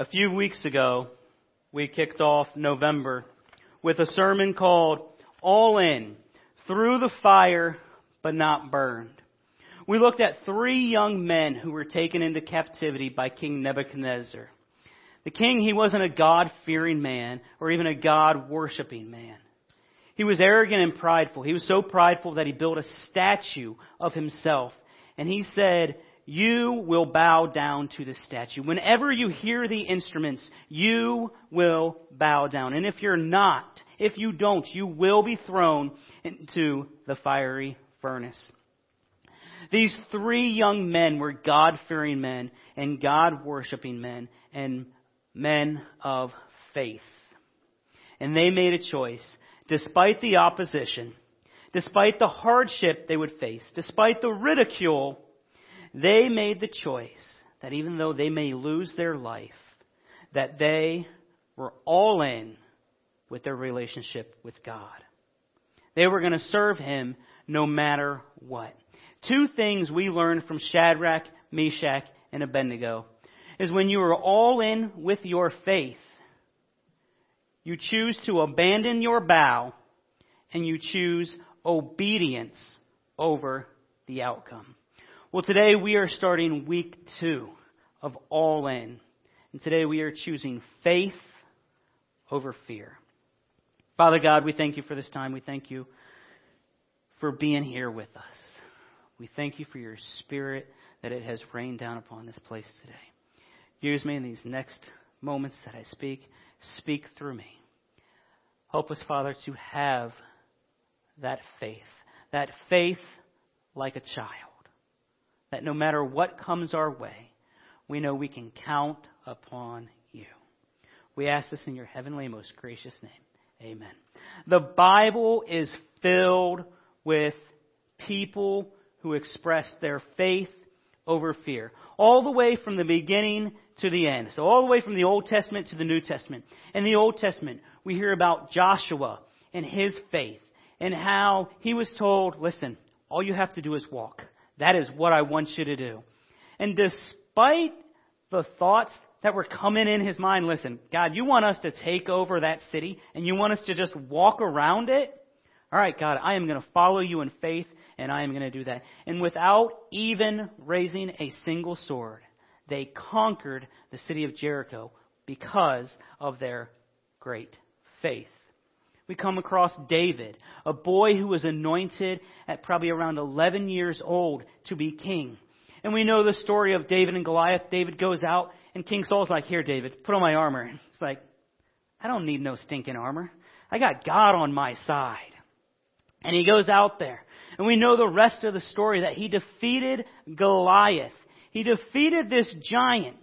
A few weeks ago, we kicked off November with a sermon called All In, Through the Fire, But Not Burned. We looked at three young men who were taken into captivity by King Nebuchadnezzar. The king, he wasn't a God-fearing man or even a God-worshiping man. He was arrogant and prideful. He was so prideful that he built a statue of himself. And he said, "You will bow down to the statue. Whenever you hear the instruments, you will bow down. And if you don't, you will be thrown into the fiery furnace." These three young men were God-fearing men and God-worshiping men and men of faith. And they made a choice. Despite the opposition, despite the hardship they would face, despite the ridicule, they made the choice that even though they may lose their life, that they were all in with their relationship with God. They were going to serve Him no matter what. Two things we learned from Shadrach, Meshach, and Abednego is when you are all in with your faith, you choose to abandon your bow and you choose obedience over the outcome. Well, today we are starting week 2 of All In. And today we are choosing faith over fear. Father God, we thank you for this time. We thank you for being here with us. We thank you for your spirit that it has rained down upon this place today. Use me in these next moments that I speak. Speak through me. Help us, Father, to have that faith like a child. That no matter what comes our way, we know we can count upon you. We ask this in your heavenly, most gracious name. Amen. The Bible is filled with people who express their faith over fear, all the way from the beginning to the end. So all the way from the Old Testament to the New Testament. In the Old Testament, we hear about Joshua and his faith and how he was told, "Listen, all you have to do is walk. That is what I want you to do." And despite the thoughts that were coming in his mind, "Listen, God, you want us to take over that city and you want us to just walk around it? All right, God, I am going to follow you in faith and I am going to do that." And without even raising a single sword, they conquered the city of Jericho because of their great faith. We come across David, a boy who was anointed at probably around 11 years old to be king. And we know the story of David and Goliath. David goes out and King Saul's like, "Here, David, put on my armor." It's like, "I don't need no stinking armor. I got God on my side." And he goes out there. And we know the rest of the story that he defeated Goliath. He defeated this giant.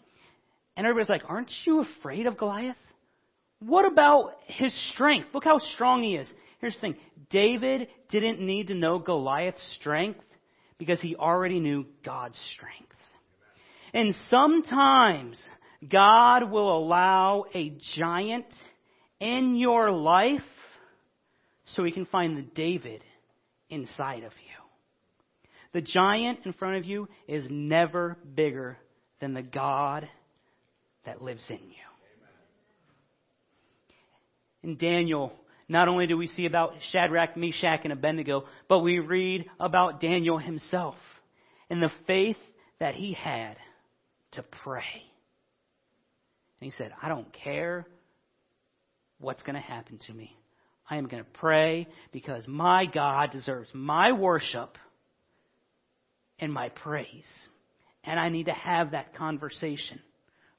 And everybody's like, "Aren't you afraid of Goliath? What about his strength? Look how strong he is." Here's the thing. David didn't need to know Goliath's strength because he already knew God's strength. And sometimes God will allow a giant in your life so he can find the David inside of you. The giant in front of you is never bigger than the God that lives in you. In Daniel, not only do we see about Shadrach, Meshach, and Abednego, but we read about Daniel himself and the faith that he had to pray. And he said, "I don't care what's going to happen to me. I am going to pray because my God deserves my worship and my praise. And I need to have that conversation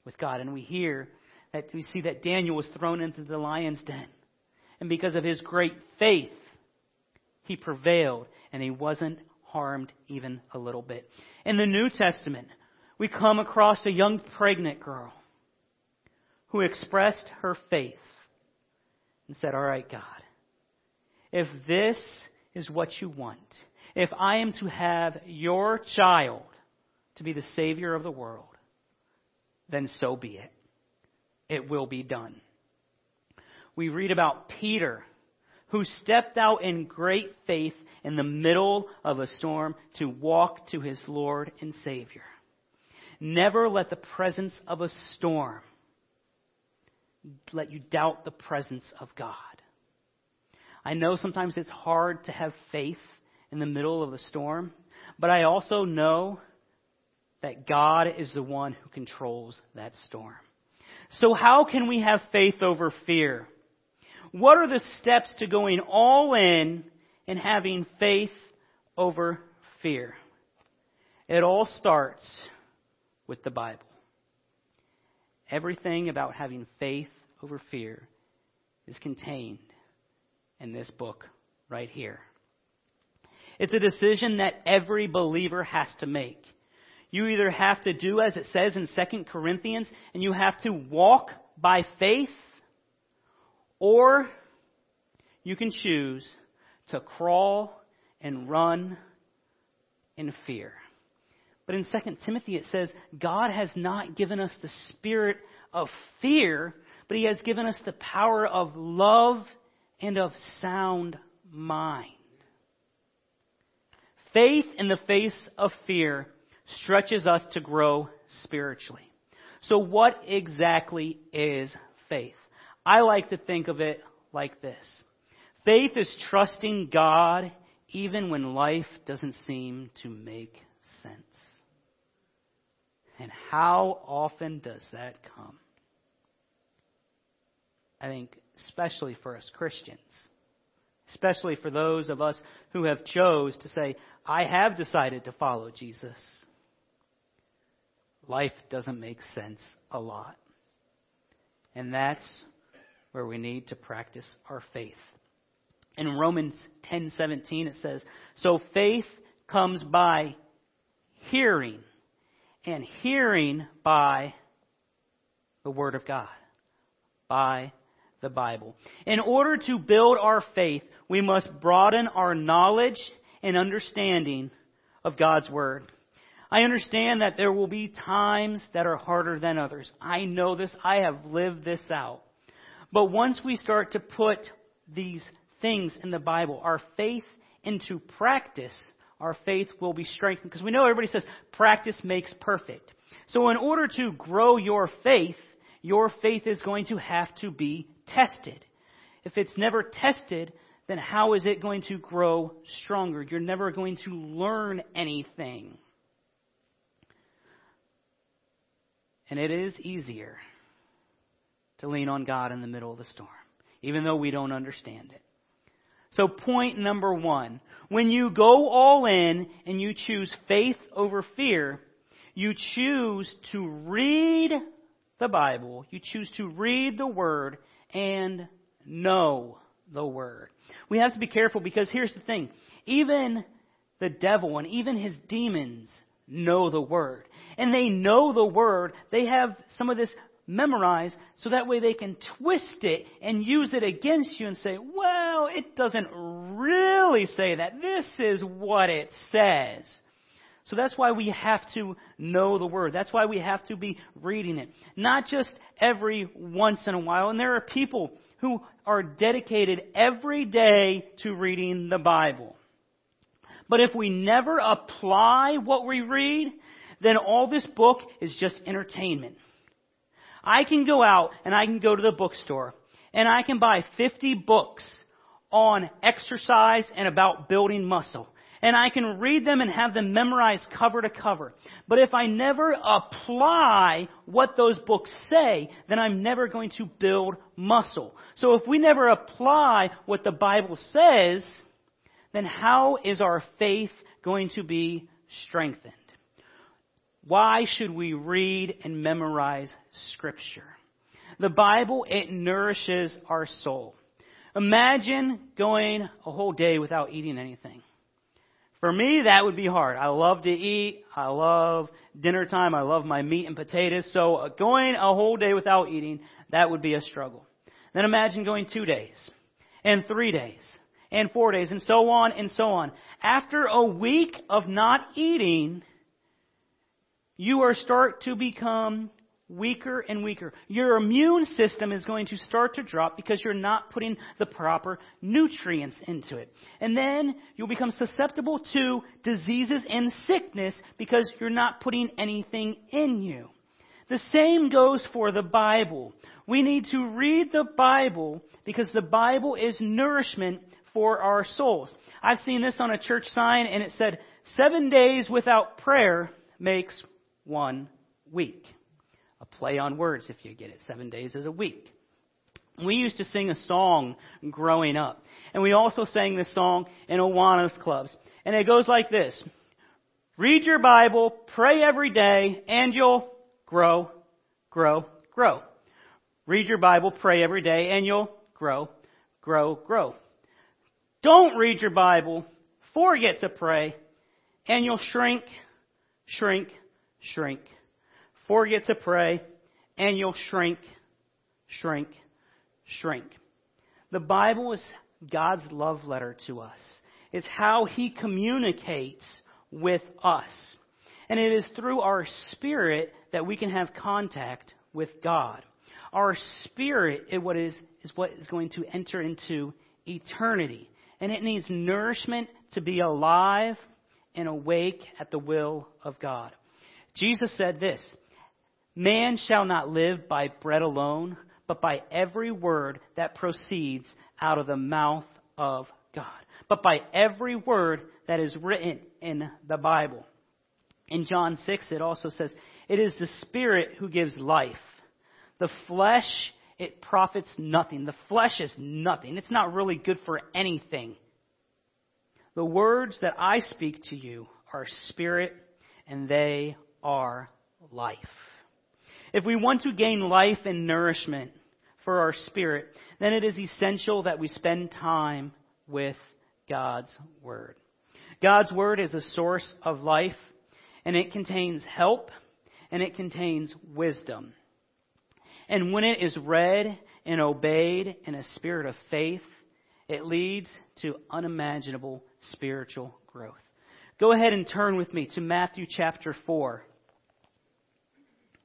with God." And we see that Daniel was thrown into the lion's den. And because of his great faith, he prevailed and he wasn't harmed even a little bit. In the New Testament, we come across a young pregnant girl who expressed her faith and said, "All right, God, if this is what you want, if I am to have your child to be the Savior of the world, then so be it. It will be done." We read about Peter, who stepped out in great faith in the middle of a storm to walk to his Lord and Savior. Never let the presence of a storm let you doubt the presence of God. I know sometimes it's hard to have faith in the middle of the storm, but I also know that God is the one who controls that storm. So how can we have faith over fear? What are the steps to going all in and having faith over fear? It all starts with the Bible. Everything about having faith over fear is contained in this book right here. It's a decision that every believer has to make. You either have to do as it says in 2 Corinthians, and you have to walk by faith, or you can choose to crawl and run in fear. But in 2 Timothy it says, God has not given us the spirit of fear, but He has given us the power of love and of sound mind. Faith in the face of fear stretches us to grow spiritually. So what exactly is faith? I like to think of it like this. Faith is trusting God even when life doesn't seem to make sense. And how often does that come? I think especially for us Christians, especially for those of us who have chose to say, I have decided to follow Jesus. Life doesn't make sense a lot. And that's where we need to practice our faith. In Romans 10:17 it says, so faith comes by hearing, and hearing by the Word of God, by the Bible. In order to build our faith, we must broaden our knowledge and understanding of God's Word. I understand that there will be times that are harder than others. I know this. I have lived this out. But once we start to put these things in the Bible, our faith into practice, our faith will be strengthened. Because we know everybody says, practice makes perfect. So in order to grow your faith is going to have to be tested. If it's never tested, then how is it going to grow stronger? You're never going to learn anything. And it is easier to lean on God in the middle of the storm, even though we don't understand it. So point number one, when you go all in and you choose faith over fear, you choose to read the Bible, you choose to read the Word and know the Word. We have to be careful because here's the thing, even the devil and even his demons know the Word. And they know the Word. They have some of this memorized so that way they can twist it and use it against you and say, well, it doesn't really say that. This is what it says. So that's why we have to know the Word. That's why we have to be reading it. Not just every once in a while. And there are people who are dedicated every day to reading the Bible. But if we never apply what we read, then all this book is just entertainment. I can go out and I can go to the bookstore and I can buy 50 books on exercise and about building muscle. And I can read them and have them memorized cover to cover. But if I never apply what those books say, then I'm never going to build muscle. So if we never apply what the Bible says, then how is our faith going to be strengthened? Why should we read and memorize Scripture? The Bible, it nourishes our soul. Imagine going a whole day without eating anything. For me, that would be hard. I love to eat. I love dinner time. I love my meat and potatoes. So going a whole day without eating, that would be a struggle. Then imagine going 2 days and 3 days and 4 days and so on and so on. After a week of not eating, you are start to become weaker and weaker. Your immune system is going to start to drop because you're not putting the proper nutrients into it. And then you'll become susceptible to diseases and sickness because you're not putting anything in you. The same goes for the Bible. We need to read the Bible because the Bible is nourishment for our souls. I've seen this on a church sign, and it said, 7 days without prayer makes 1 week. A play on words, if you get it. 7 days is a week. We used to sing a song growing up, and we also sang this song in Awana's clubs. And it goes like this. Read your Bible, pray every day, and you'll grow, grow, grow. Read your Bible, pray every day, and you'll grow, grow, grow. Don't read your Bible, forget to pray, and you'll shrink, shrink, shrink. Forget to pray, and you'll shrink, shrink, shrink. The Bible is God's love letter to us. It's how He communicates with us. And it is through our spirit that we can have contact with God. Our spirit is what is going to enter into eternity. And it needs nourishment to be alive and awake at the will of God. Jesus said this, "Man shall not live by bread alone, but by every word that proceeds out of the mouth of God." But by every word that is written in the Bible. In John 6, it also says, "It is the Spirit who gives life. The flesh, it profits nothing." The flesh is nothing. It's not really good for anything. "The words that I speak to you are spirit, and they are life." If we want to gain life and nourishment for our spirit, then it is essential that we spend time with God's Word. God's Word is a source of life, and it contains help, and it contains wisdom. And when it is read and obeyed in a spirit of faith, it leads to unimaginable spiritual growth. Go ahead and turn with me to Matthew chapter 4.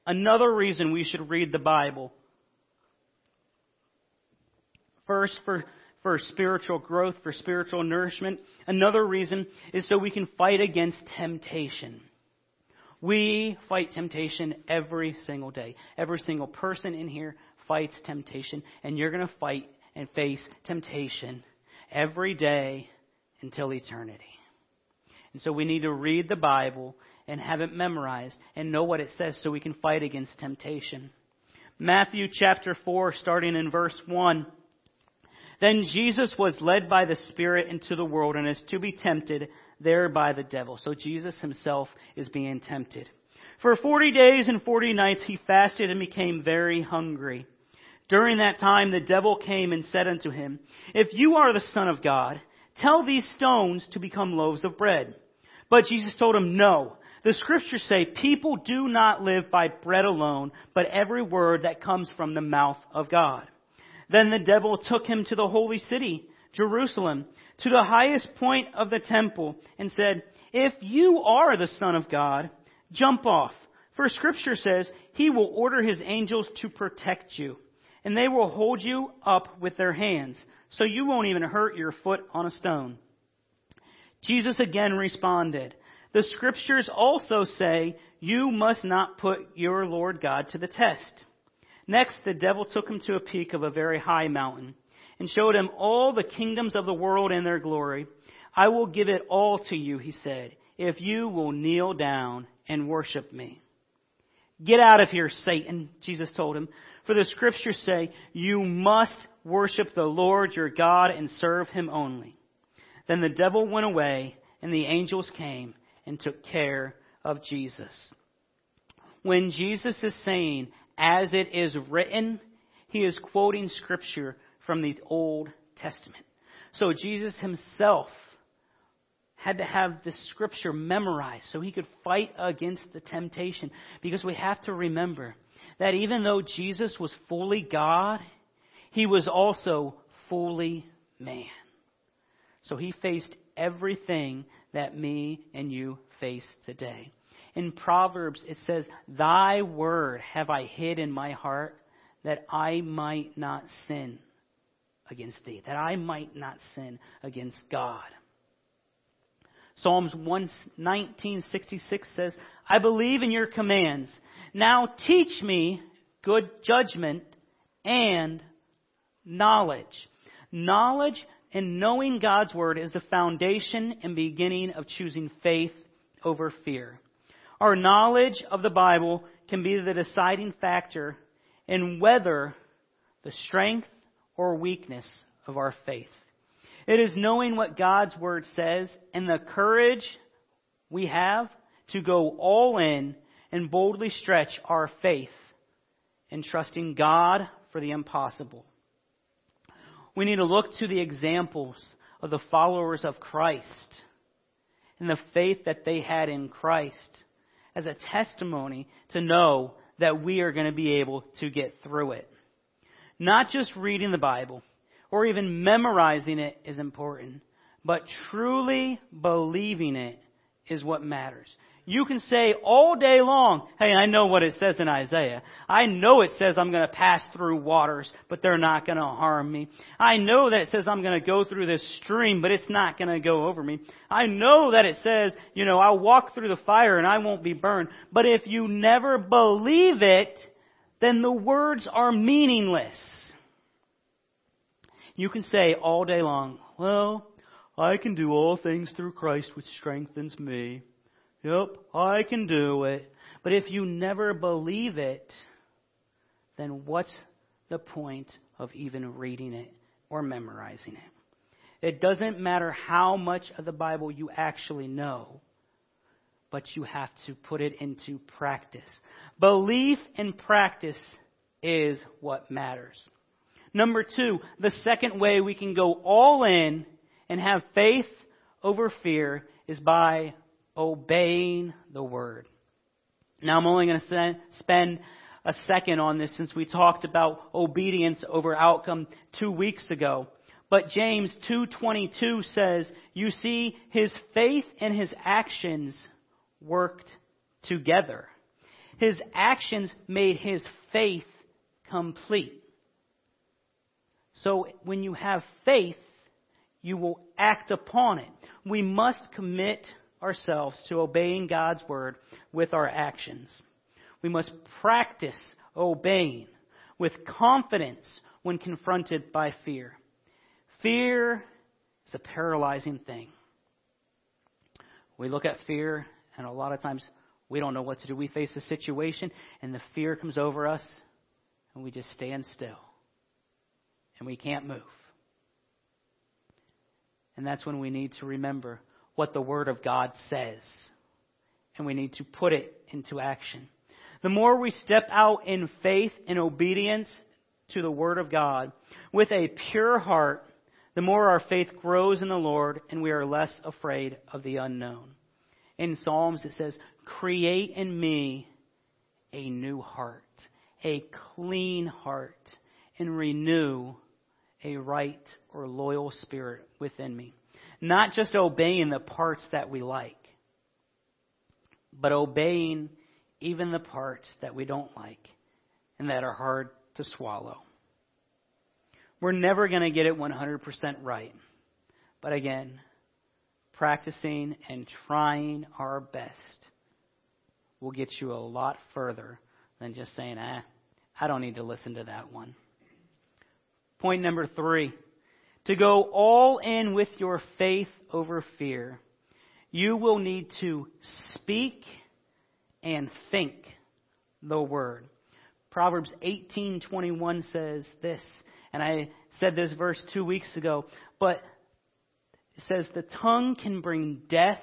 Another reason we should read the Bible. First, for spiritual growth, for spiritual nourishment. Another reason is so we can fight against temptation. We fight temptation every single day. Every single person in here fights temptation, and you're going to fight and face temptation every day until eternity. And so we need to read the Bible and have it memorized and know what it says so we can fight against temptation. Matthew chapter 4, starting in verse 1. "Then Jesus was led by the Spirit into the wilderness to be tempted there by the devil." So Jesus himself is being tempted. "For 40 days and 40 nights he fasted and became very hungry. During that time the devil came and said unto him, 'If you are the Son of God, tell these stones to become loaves of bread.' But Jesus told him, 'No, the Scriptures say, people do not live by bread alone, but every word that comes from the mouth of God.' Then the devil took him to the holy city, Jerusalem, to the highest point of the temple, and said, 'If you are the Son of God, jump off. For Scripture says, He will order His angels to protect you, and they will hold you up with their hands, so you won't even hurt your foot on a stone.' Jesus again responded, 'The Scriptures also say, you must not put your Lord God to the test.' Next, the devil took him to a peak of a very high mountain and showed him all the kingdoms of the world and their glory. 'I will give it all to you,' he said, 'if you will kneel down and worship me.' 'Get out of here, Satan,' Jesus told him, 'for the Scriptures say, you must worship the Lord your God and serve Him only.' Then the devil went away, and the angels came and took care of Jesus." When Jesus is saying, "as it is written," He is quoting Scripture from the Old Testament. So Jesus himself had to have this Scripture memorized so he could fight against the temptation. Because we have to remember that even though Jesus was fully God, He was also fully man. So He faced everything that me and you face today. In Proverbs, it says, "Thy word have I hid in my heart, that I might not sin against thee," that I might not sin against God. Psalms 119:66 says, I believe in your commands. Now teach me good judgment and knowledge. Knowledge and knowing God's word is the foundation and beginning of choosing faith over fear. Our knowledge of the Bible can be the deciding factor in whether the strength or weakness of our faith. It is knowing what God's word says and the courage we have to go all in and boldly stretch our faith in trusting God for the impossible. We need to look to the examples of the followers of Christ and the faith that they had in Christ as a testimony to know that we are going to be able to get through it. Not just reading the Bible or even memorizing it is important, but truly believing it is what matters. You can say all day long, hey, I know what it says in Isaiah. I know it says I'm going to pass through waters, but they're not going to harm me. I know that it says I'm going to go through this stream, but it's not going to go over me. I know that it says, you know, I'll walk through the fire and I won't be burned. But if you never believe it, then the words are meaningless. You can say all day long, well, I can do all things through Christ which strengthens me. Yep, I can do it. But if you never believe it, then what's the point of even reading it or memorizing it? It doesn't matter how much of the Bible you actually know, but you have to put it into practice. Belief and practice is what matters. Number two, the second way we can go all in and have faith over fear is by obeying the word. Now, I'm only going to spend a second on this since we talked about obedience over outcome 2 weeks ago. But James 2:22 says, you see, his faith and his actions worked together. His actions made his faith complete. So when you have faith, you will act upon it. We must commit ourselves to obeying God's word with our actions. We must practice obeying with confidence when confronted by fear. Fear is a paralyzing thing. We look at fear, and a lot of times we don't know what to do. We face a situation, and the fear comes over us, and we just stand still, and we can't move. And that's when we need to remember what the Word of God says, and we need to put it into action. The more we step out in faith and obedience to the Word of God with a pure heart, the more our faith grows in the Lord, and we are less afraid of the unknown. In Psalms it says, create in me a new heart, a clean heart, and renew a right or loyal spirit within me. Not just obeying the parts that we like, but obeying even the parts that we don't like and that are hard to swallow. We're never going to get it 100% right. But again, practicing and trying our best will get you a lot further than just saying, I don't need to listen to that one. Point number three. To go all in with your faith over fear, you will need to speak and think the word. Proverbs 18:21 says this, and I said this verse 2 weeks ago, but it says the tongue can bring death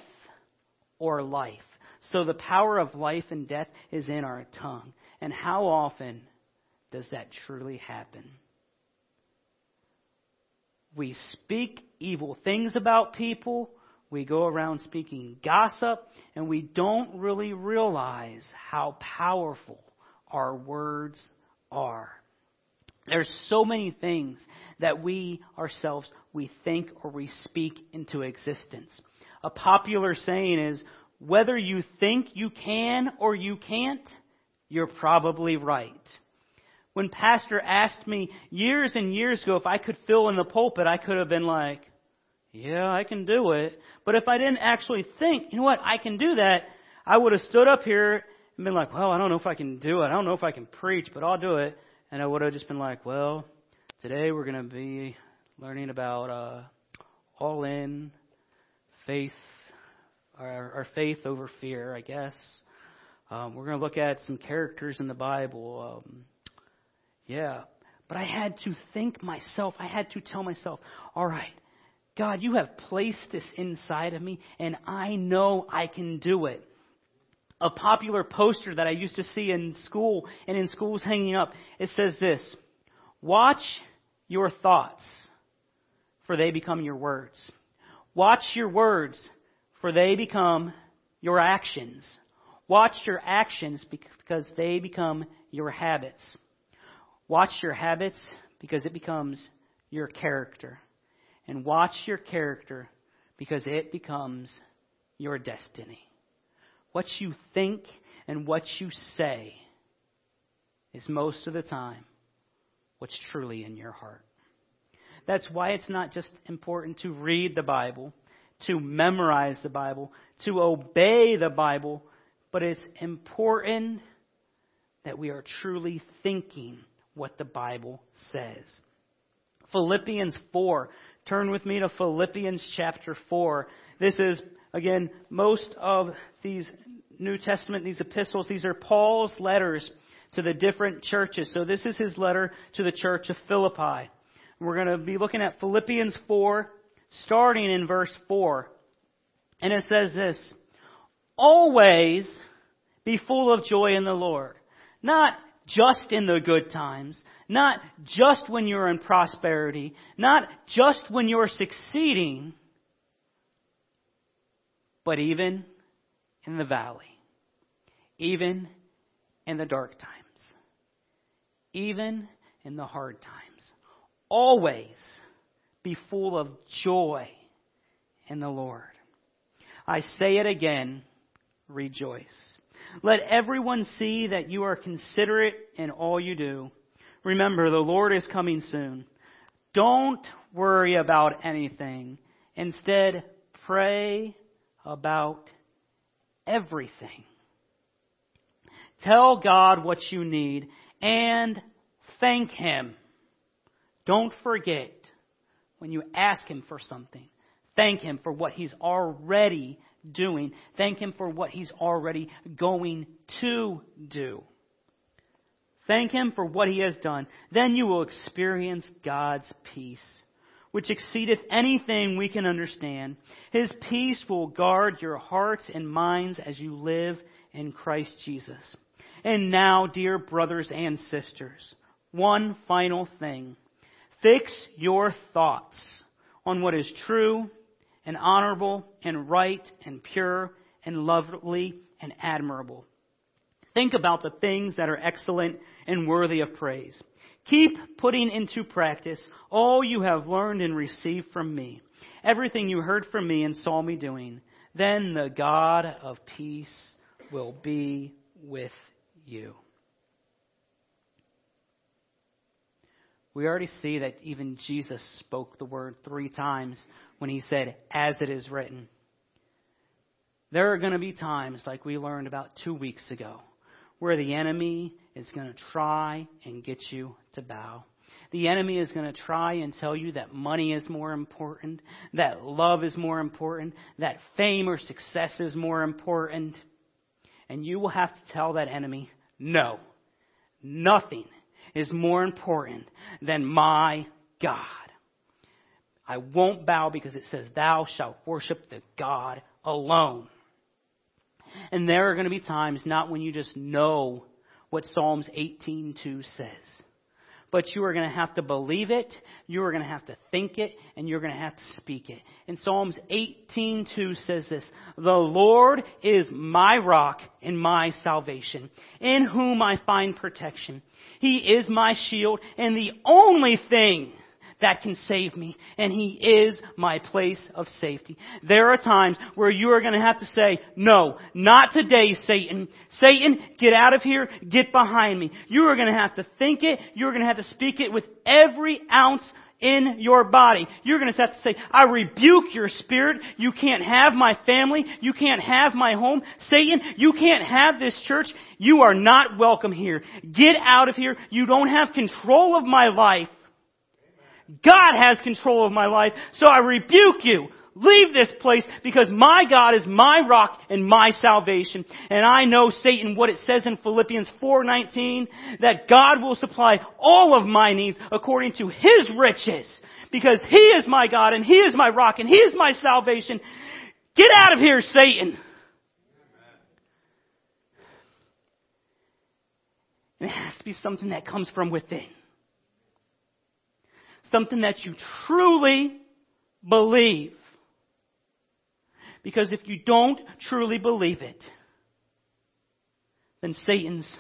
or life. So the power of life and death is in our tongue. And how often does that truly happen? We speak evil things about people. We go around speaking gossip, and we don't really realize how powerful our words are. There's so many things that we ourselves, we think or we speak into existence. A popular saying is, whether you think you can or you can't, you're probably right. When Pastor asked me years and years ago if I could fill in the pulpit, I could have been like, yeah, I can do it. But if I didn't actually think, you know what, I can do that, I would have stood up here and been like, well, I don't know if I can do it. I don't know if I can preach, but I'll do it. And I would have just been like, well, today we're going to be learning about all in faith, our faith over fear, I guess. We're going to look at some characters in the Bible. But I had to think myself. I had to tell myself, all right, God, you have placed this inside of me, and I know I can do it. A popular poster that I used to see in school and in schools hanging up, it says this: watch your thoughts, for they become your words. Watch your words, for they become your actions. Watch your actions, because they become your habits. Watch your habits, because it becomes your character. And watch your character, because it becomes your destiny. What you think and what you say is most of the time what's truly in your heart. That's why it's not just important to read the Bible, to memorize the Bible, to obey the Bible, but it's important that we are truly thinking what the Bible says. Philippians 4. Turn with me to Philippians chapter 4. This is, again, most of these New Testament, these epistles, these are Paul's letters to the different churches. So this is his letter to the church of Philippi. We're going to be looking at Philippians 4, starting in verse 4. And it says this: always be full of joy in the Lord. Not just in the good times, not just when you're in prosperity, not just when you're succeeding, but even in the valley, even in the dark times, even in the hard times. Always be full of joy in the Lord. I say it again, rejoice. Let everyone see that you are considerate in all you do. Remember, the Lord is coming soon. Don't worry about anything. Instead, pray about everything. Tell God what you need and thank Him. Don't forget, when you ask Him for something, thank Him for what He's already doing. Thank Him for what He's already going to do. Thank Him for what He has done. Then you will experience God's peace, which exceedeth anything we can understand. His peace will guard your hearts and minds as you live in Christ Jesus. And now, dear brothers and sisters, one final thing. Fix your thoughts on what is true and honorable and right and pure and lovely and admirable. Think about the things that are excellent and worthy of praise. Keep putting into practice all you have learned and received from me, everything you heard from me and saw me doing. Then the God of peace will be with you. We already see that even Jesus spoke the word 3 times when he said, as it is written. There are going to be times, like we learned about 2 weeks ago, where the enemy is going to try and get you to bow. The enemy is going to try and tell you that money is more important, that love is more important, that fame or success is more important. And you will have to tell that enemy, no, nothing is more important than my God. I won't bow, because it says, thou shalt worship the God alone. And there are going to be times, not when you just know what Psalms 18:2 says, but you are going to have to believe it, you are going to have to think it, and you're going to have to speak it. And Psalms 18:2 says this: the Lord is my rock and my salvation, in whom I find protection. He is my shield and the only thing that can save me, and He is my place of safety. There are times where you are going to have to say, no, not today, Satan. Satan, get out of here. Get behind me. You are going to have to think it. You are going to have to speak it with every ounce in your body. You're going to have to say, I rebuke your spirit. You can't have my family. You can't have my home. Satan, you can't have this church. You are not welcome here. Get out of here. You don't have control of my life. God has control of my life. So I rebuke you. Leave this place because my God is my rock and my salvation. And I know, Satan, what it says in Philippians 4:19, that God will supply all of my needs according to His riches because He is my God and He is my rock and He is my salvation. Get out of here, Satan. And it has to be something that comes from within. Something that you truly believe. Because if you don't truly believe it, then Satan's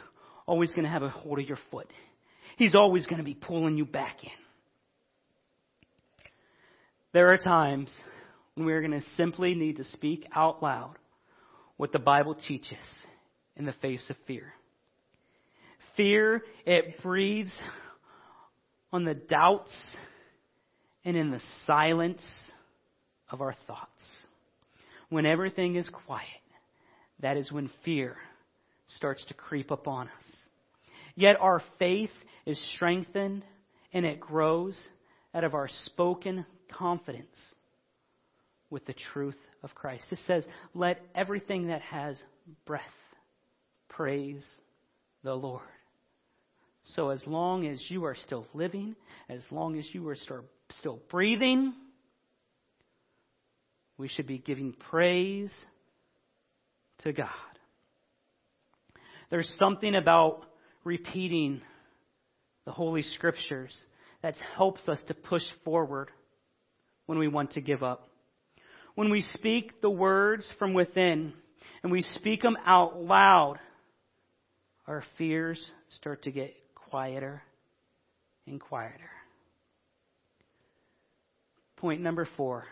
always going to have a hold of your foot. He's always going to be pulling you back in. There are times when we're going to simply need to speak out loud what the Bible teaches in the face of fear. Fear, it breeds on the doubts and in the silence of our thoughts. When everything is quiet, that is when fear starts to creep upon us. Yet our faith is strengthened and it grows out of our spoken confidence with the truth of Christ. It says, let everything that has breath praise the Lord. So as long as you are still living, as long as you are still breathing, we should be giving praise to God. There's something about repeating the Holy Scriptures that helps us to push forward when we want to give up. When we speak the words from within and we speak them out loud, our fears start to get quieter and quieter. Point number 4.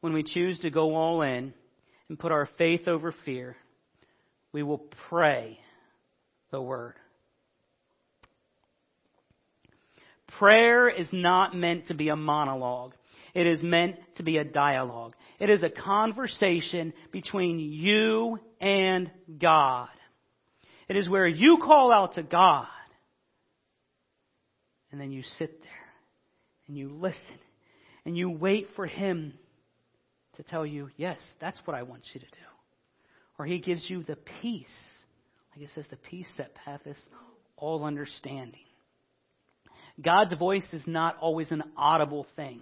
When we choose to go all in and put our faith over fear, we will pray the word. Prayer is not meant to be a monologue. It is meant to be a dialogue. It is a conversation between you and God. It is where you call out to God, and then you sit there and you listen and you wait for Him to tell you, yes, that's what I want you to do. Or He gives you the peace. Like it says, the peace that passeth all understanding. God's voice is not always an audible thing.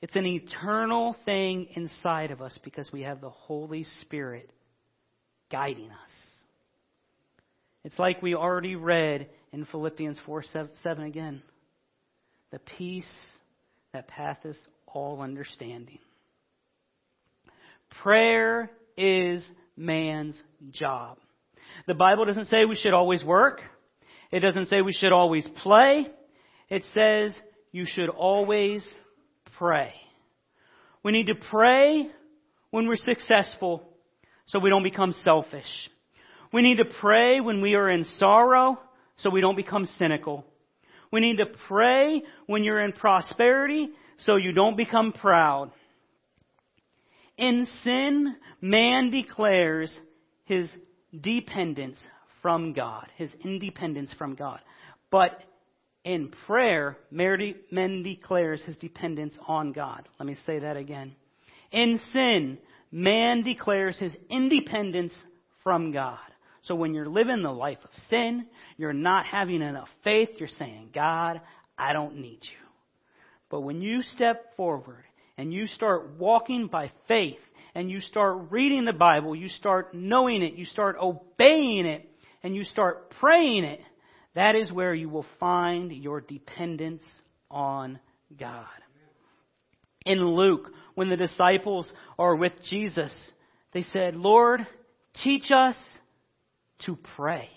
It's an eternal thing inside of us because we have the Holy Spirit guiding us. It's like we already read in Philippians 4:7 again. The peace that passeth all understanding. Prayer is man's job. The Bible doesn't say we should always work. It doesn't say we should always play. It says you should always pray. We need to pray when we're successful so we don't become selfish. We need to pray when we are in sorrow so we don't become cynical. We need to pray when you're in prosperity so you don't become proud. In sin, man declares his dependence from God, his independence from God. But in prayer, man declares his dependence on God. Let me say that again. In sin, man declares his independence from God. So when you're living the life of sin, you're not having enough faith. You're saying, God, I don't need you. But when you step forward, and you start walking by faith, and you start reading the Bible, you start knowing it, you start obeying it, and you start praying it, that is where you will find your dependence on God. In Luke, when the disciples are with Jesus, they said, Lord, teach us to pray.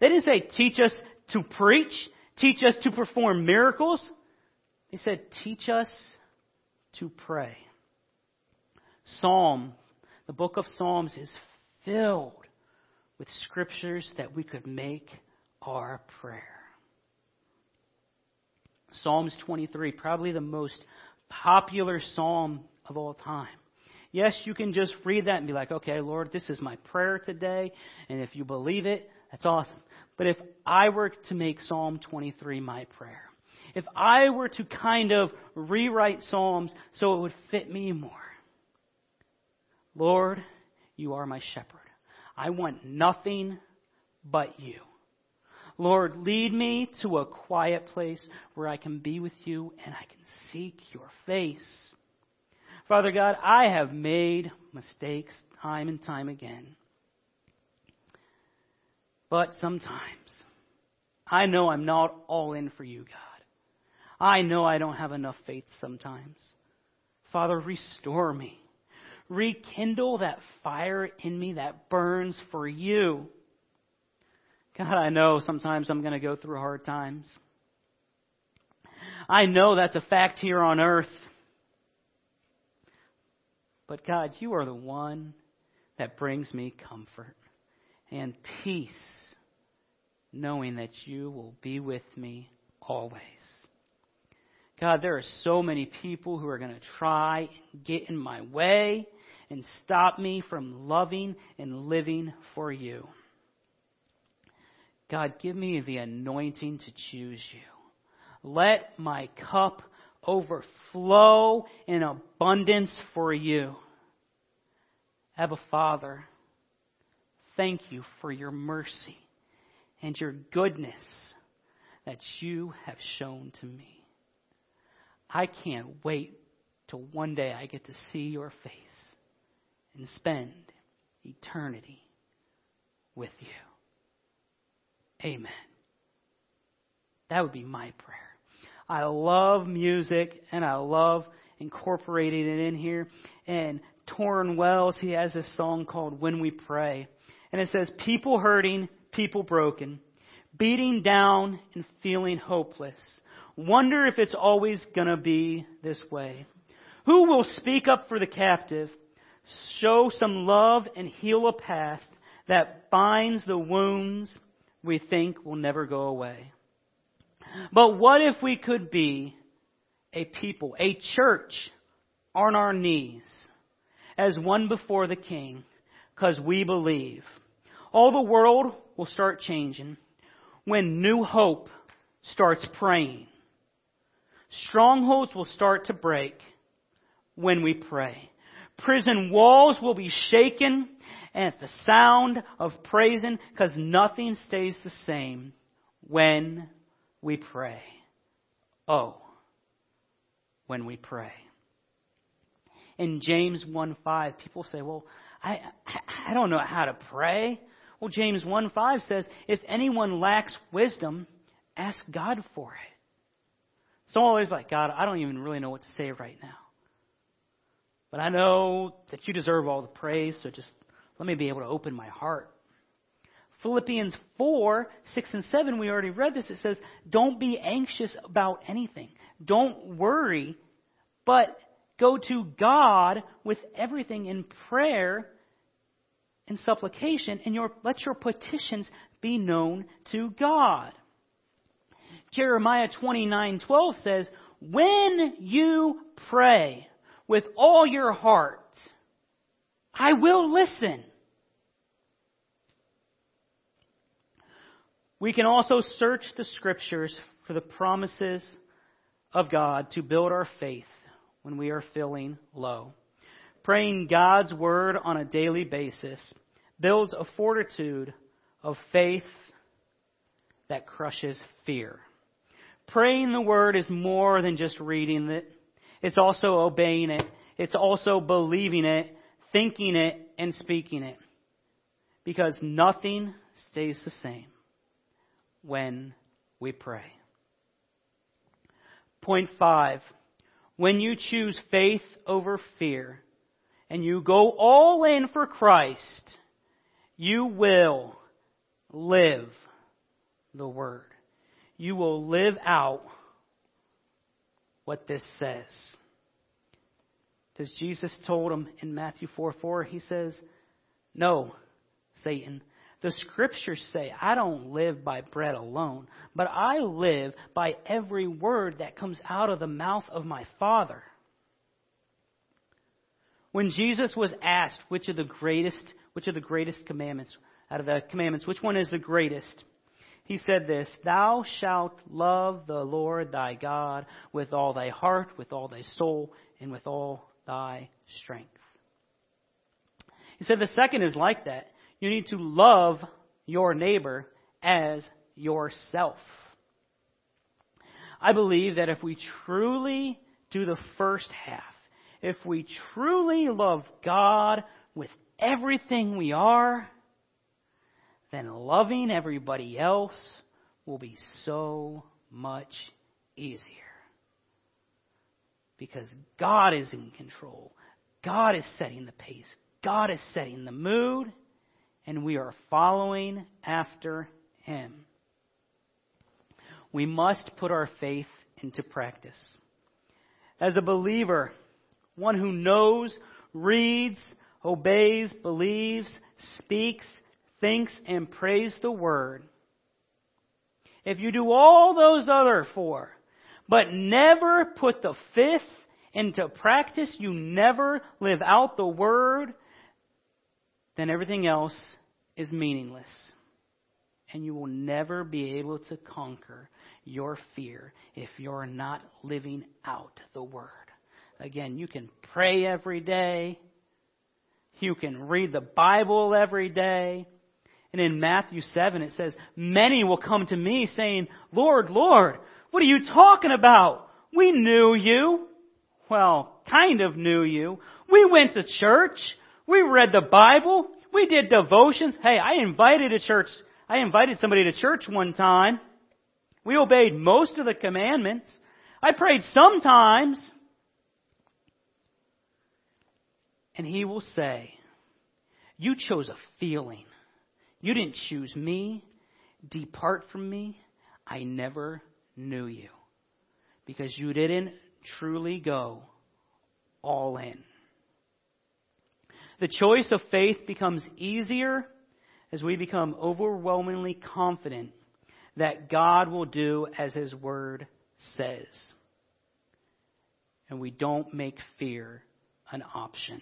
They didn't say, teach us to preach, teach us to perform miracles. They said, teach us to pray. The book of Psalms is filled with scriptures that we could make our prayer. Psalms 23, probably the most popular psalm of all time. Yes, you can just read that and be like, okay, Lord, this is my prayer today. And if you believe it, that's awesome. But if I were to make Psalm 23 my prayer, if I were to kind of rewrite Psalms so it would fit me more. Lord, you are my shepherd. I want nothing but you. Lord, lead me to a quiet place where I can be with you and I can seek your face. Father God, I have made mistakes time and time again. But sometimes I know I'm not all in for you, God. I know I don't have enough faith sometimes. Father, restore me. Rekindle that fire in me that burns for you. God, I know sometimes I'm going to go through hard times. I know that's a fact here on earth. But God, you are the one that brings me comfort and peace, knowing that you will be with me always. God, there are so many people who are going to try and get in my way and stop me from loving and living for you. God, give me the anointing to choose you. Let my cup overflow in abundance for you. Abba Father, thank you for your mercy and your goodness that you have shown to me. I can't wait till one day I get to see your face and spend eternity with you. Amen. That would be my prayer. I love music and I love incorporating it in here. And Torn Wells, he has this song called When We Pray. And it says, people hurting, people broken, beating down and feeling hopeless. Wonder if it's always going to be this way. Who will speak up for the captive, show some love and heal a past that binds the wounds we think will never go away? But what if we could be a people, a church on our knees as one before the King, because we believe all the world will start changing when new hope starts praying. Strongholds will start to break when we pray. Prison walls will be shaken at the sound of praising, because nothing stays the same when we pray. Oh, when we pray. In James 1:5, people say, well, I don't know how to pray. Well, James 1:5 says, if anyone lacks wisdom, ask God for it. So I'm always like, God, I don't even really know what to say right now. But I know that you deserve all the praise, so just let me be able to open my heart. Philippians 4:6-7, we already read this. It says, don't be anxious about anything. Don't worry, but go to God with everything in prayer and supplication, and let your petitions be known to God. Jeremiah 29:12 says, when you pray with all your heart, I will listen. We can also search the scriptures for the promises of God to build our faith when we are feeling low. Praying God's word on a daily basis builds a fortitude of faith that crushes fear. Praying the word is more than just reading it. It's also obeying it. It's also believing it, thinking it, and speaking it. Because nothing stays the same when we pray. Point 5. When you choose faith over fear and you go all in for Christ, you will live the word. You will live out what this says. Because Jesus told him in Matthew 4:4, he says, no, Satan, The scriptures say, I don't live by bread alone, but I live by every word that comes out of the mouth of my Father. When Jesus was asked which of the greatest commandments, out of the commandments, which one is the greatest? He said this, Thou shalt love the Lord thy God with all thy heart, with all thy soul, and with all thy strength. He said the second is like that. You need to love your neighbor as yourself. I believe that if we truly do the first half, if we truly love God with everything we are, then loving everybody else will be so much easier. Because God is in control. God is setting the pace. God is setting the mood. And we are following after Him. We must put our faith into practice. As a believer, one who knows, reads, obeys, believes, speaks, thinks, and prays the Word. If you do all those other four, but never put the fifth into practice, you never live out the Word, then everything else is meaningless. And you will never be able to conquer your fear if you're not living out the Word. Again, you can pray every day. You can read the Bible every day. And in Matthew 7, it says, Many will come to me saying, Lord, Lord, what are you talking about? We knew you. Well, kind of knew you. We went to church. We read the Bible. We did devotions. Hey, I invited somebody to church one time. We obeyed most of the commandments. I prayed sometimes. And He will say, You chose a feeling. You didn't choose me. Depart from me. I never knew you. Because you didn't truly go all in. The choice of faith becomes easier as we become overwhelmingly confident that God will do as His Word says. And we don't make fear an option.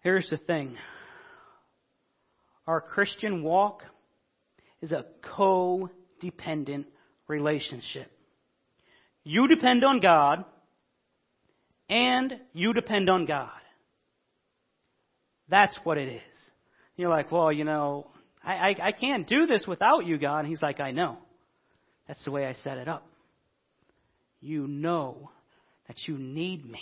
Here's the thing. Our Christian walk is a codependent relationship. You depend on God, and you depend on God. That's what it is. You're like, well, I can't do this without you, God. And He's like, I know. That's the way I set it up. You know that you need me.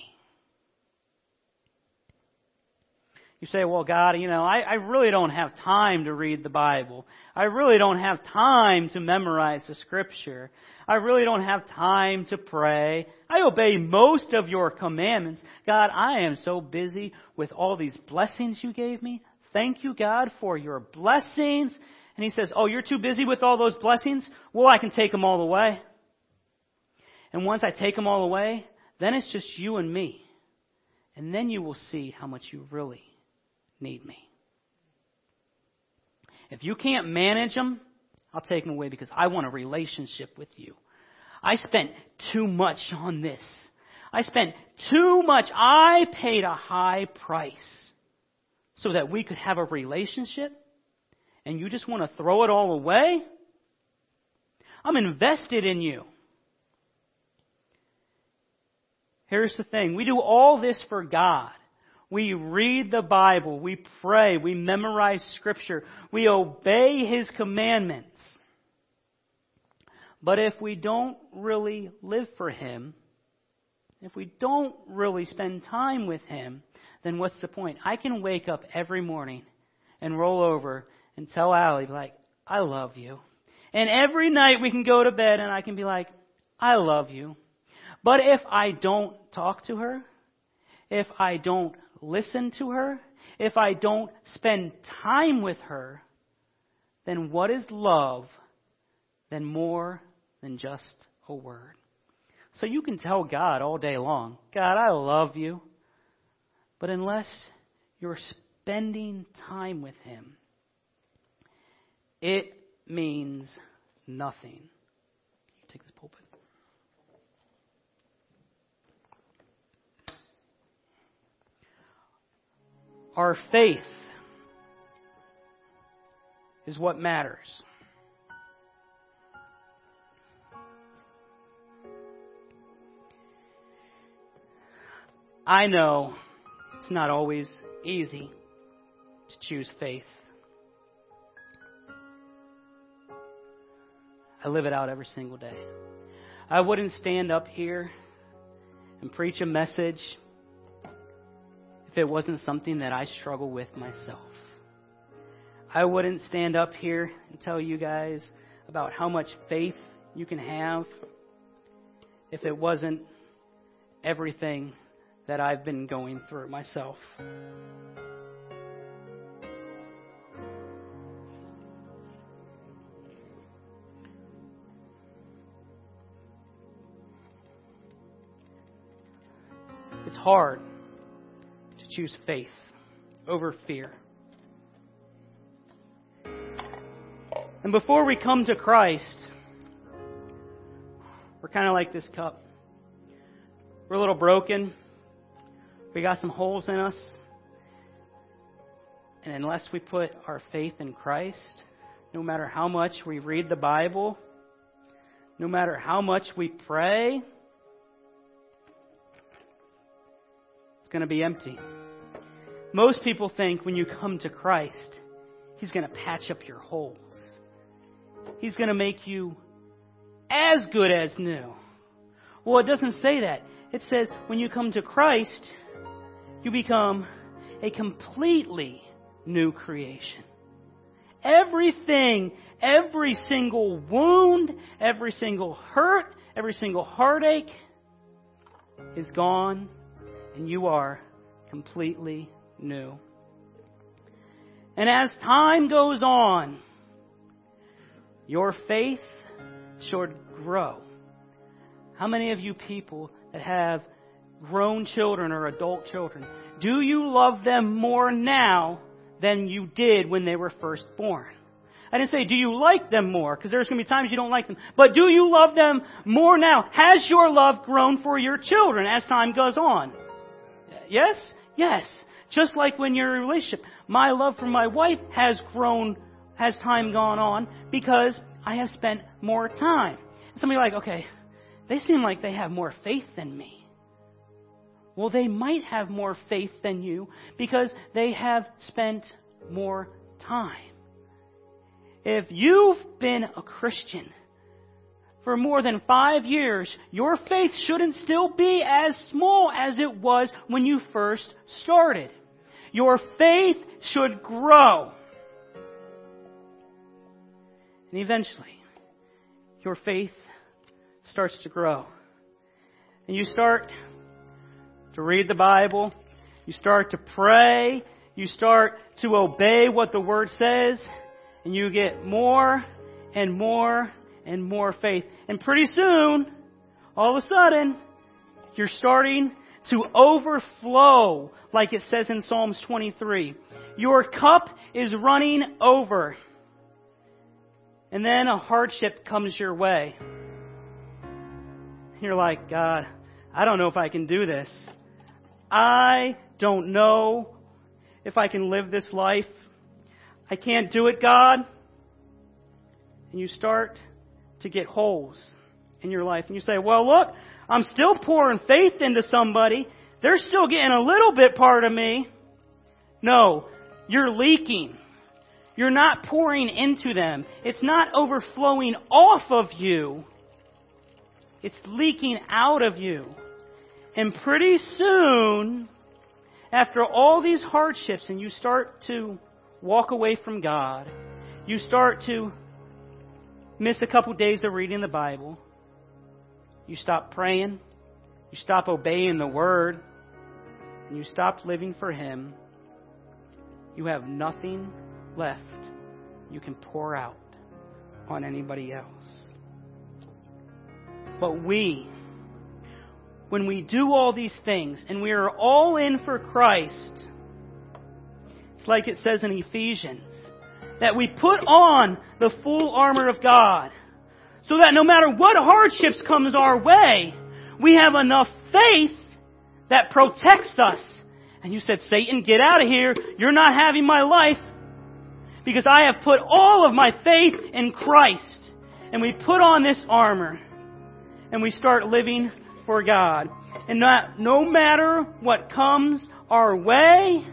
You say, well, God, I really don't have time to read the Bible. I really don't have time to memorize the Scripture. I really don't have time to pray. I obey most of your commandments. God, I am so busy with all these blessings you gave me. Thank you, God, for your blessings. And He says, oh, you're too busy with all those blessings? Well, I can take them all away. And once I take them all away, then it's just you and me. And then you will see how much you really need me. If you can't manage them, I'll take them away because I want a relationship with you. I spent too much on this. I spent too much. I paid a high price so that we could have a relationship, and you just want to throw it all away? I'm invested in you. Here's the thing. We do all this for God. We read the Bible, we pray, we memorize Scripture, we obey His commandments. But if we don't really live for Him, if we don't really spend time with Him, then what's the point? I can wake up every morning and roll over and tell Allie, like, I love you. And every night we can go to bed and I can be like, I love you. But if I don't talk to her, if I don't listen to her, if I don't spend time with her, then what is love then more than just a word? So you can tell God all day long, God, I love you. But unless you're spending time with him, it means nothing. Take this pulpit. Our faith is what matters. I know it's not always easy to choose faith. I live it out every single day. I wouldn't stand up here and preach a message if it wasn't something that I struggle with myself. I wouldn't stand up here and tell you guys about how much faith you can have if it wasn't everything that I've been going through myself. It's hard to choose faith over fear. And before we come to Christ, we're kind of like this cup. We're a little broken. We got some holes in us. And unless we put our faith in Christ, no matter how much we read the Bible, no matter how much we pray, it's going to be empty. Most people think when you come to Christ, he's going to patch up your holes. He's going to make you as good as new. Well, it doesn't say that. It says when you come to Christ, you become a completely new creation. Everything, every single wound, every single hurt, every single heartache is gone. And you are completely new. And as time goes on, your faith should grow. How many of you people that have grown children or adult children, do you love them more now than you did when they were first born? I didn't say, do you like them more? Because there's going to be times you don't like them. But do you love them more now? Has your love grown for your children as time goes on? Yes? Yes. Just like when you're in a relationship. My love for my wife has grown as time gone on because I have spent more time. Somebody like, okay, they seem like they have more faith than me. Well, they might have more faith than you because they have spent more time. If you've been a Christian for more than 5 years, your faith shouldn't still be as small as it was when you first started. Your faith should grow. And eventually, your faith starts to grow. And you start to read the Bible. You start to pray. You start to obey what the Word says. And you get more and more and more faith. And pretty soon, all of a sudden, you're starting to overflow, like it says in Psalms 23. Your cup is running over. And then a hardship comes your way. You're like, God, I don't know if I can do this. I don't know if I can live this life. I can't do it, God. And you start to get holes in your life. And you say, well, look, I'm still pouring faith into somebody. They're still getting a little bit part of me. No, you're leaking. You're not pouring into them. It's not overflowing off of you. It's leaking out of you. And pretty soon, after all these hardships, and you start to walk away from God, you start to miss a couple days of reading the Bible, you stop praying, you stop obeying the Word, and you stop living for Him, you have nothing left you can pour out on anybody else. But we when we do all these things and we are all in for Christ, it's like it says in Ephesians, that we put on the full armor of God so that no matter what hardships comes our way, we have enough faith that protects us. And you said, Satan, get out of here. You're not having my life because I have put all of my faith in Christ. And we put on this armor and we start living for God. And no matter what comes our way,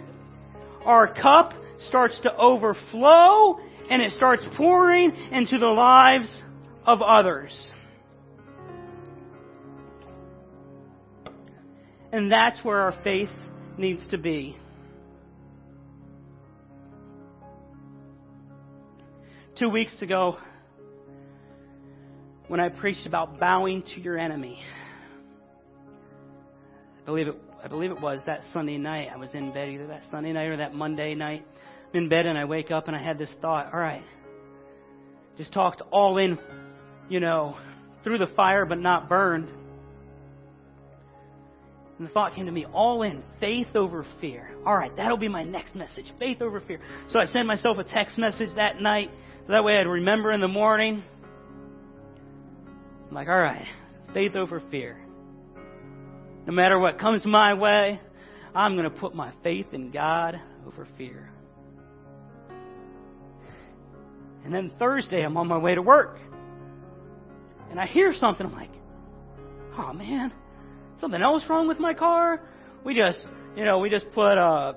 our cup starts to overflow and it starts pouring into the lives of others. And that's where our faith needs to be. Two weeks ago, when I preached about bowing to your enemy, I believe it was that Sunday night. I was in bed either that Sunday night or that Monday night. I'm in bed and I wake up and I had this thought, all right, just talked all in, through the fire but not burned. And the thought came to me, all in, faith over fear. All right, that'll be my next message, faith over fear. So I sent myself a text message that night, so that way I'd remember in the morning. I'm like, all right, faith over fear. No matter what comes my way, I'm going to put my faith in God over fear. And then Thursday, I'm on my way to work. And I hear something, I'm like, oh man, something else wrong with my car? We just put a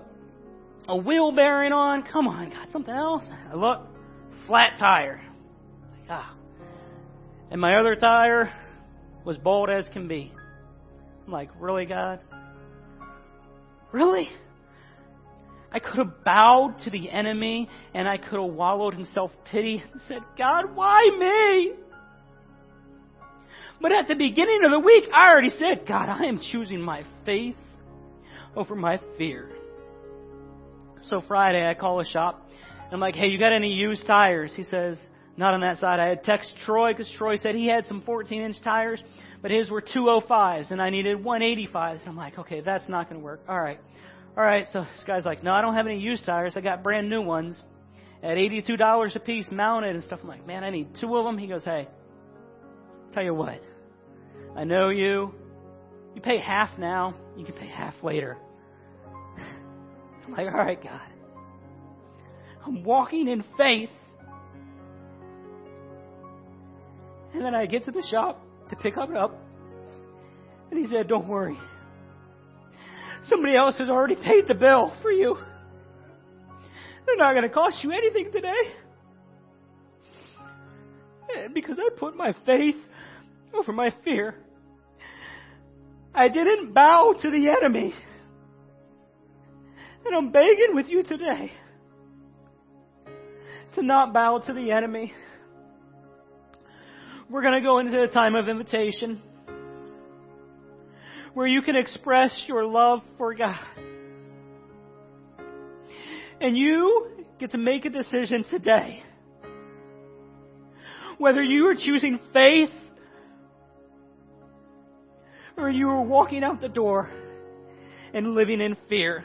wheel bearing on. Come on, got something else? I look, flat tire. Like, ah. And my other tire was bald as can be. I'm like, really, God? Really? I could have bowed to the enemy and I could have wallowed in self-pity and said, God, why me? But at the beginning of the week, I already said, God, I am choosing my faith over my fear. So Friday, I call a shop. And I'm like, hey, you got any used tires? He says, not on that side. I had text Troy because Troy said he had some 14-inch tires, but his were 205s and I needed 185s. And I'm like, okay, that's not going to work. All right. So this guy's like, no, I don't have any used tires. I got brand new ones at $82 a piece mounted and stuff. I'm like, man, I need two of them. He goes, hey, tell you what, I know you pay half now, you can pay half later. I'm like, all right, God, I'm walking in faith. And then I get to the shop to pick it up. And he said, don't worry. Somebody else has already paid the bill for you. They're not going to cost you anything today. Because I put my faith over my fear. I didn't bow to the enemy. And I'm begging with you today to not bow to the enemy. We're going to go into a time of invitation where you can express your love for God. And you get to make a decision today. Whether you are choosing faith or you are walking out the door and living in fear.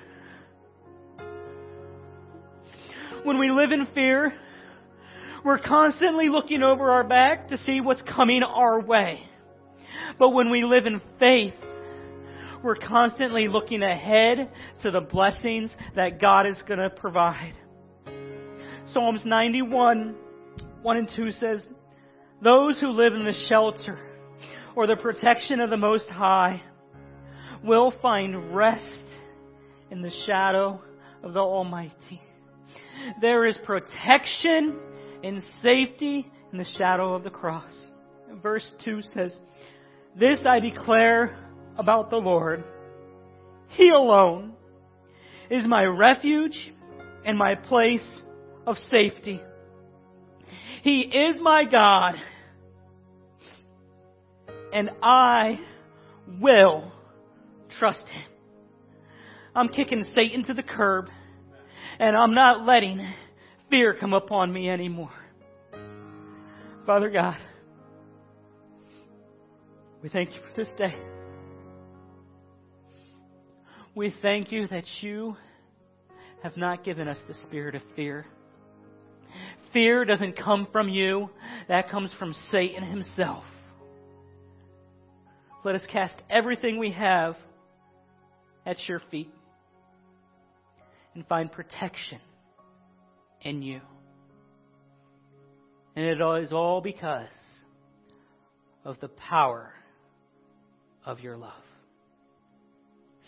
When we live in fear, we're constantly looking over our back to see what's coming our way. But when we live in faith, we're constantly looking ahead to the blessings that God is going to provide. Psalms 91, 1 and 2 says, those who live in the shelter or the protection of the Most High will find rest in the shadow of the Almighty. There is protection in safety in the shadow of the cross. Verse 2 says, this I declare about the Lord. He alone is my refuge and my place of safety. He is my God, and I will trust Him. I'm kicking Satan to the curb, and I'm not letting fear come upon me anymore. Father God, we thank you for this day. We thank you that you have not given us the spirit of fear. Fear doesn't come from you. That comes from Satan himself. Let us cast everything we have at your feet and find protection in you. And it is all because of the power of your love.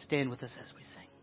Stand with us as we sing.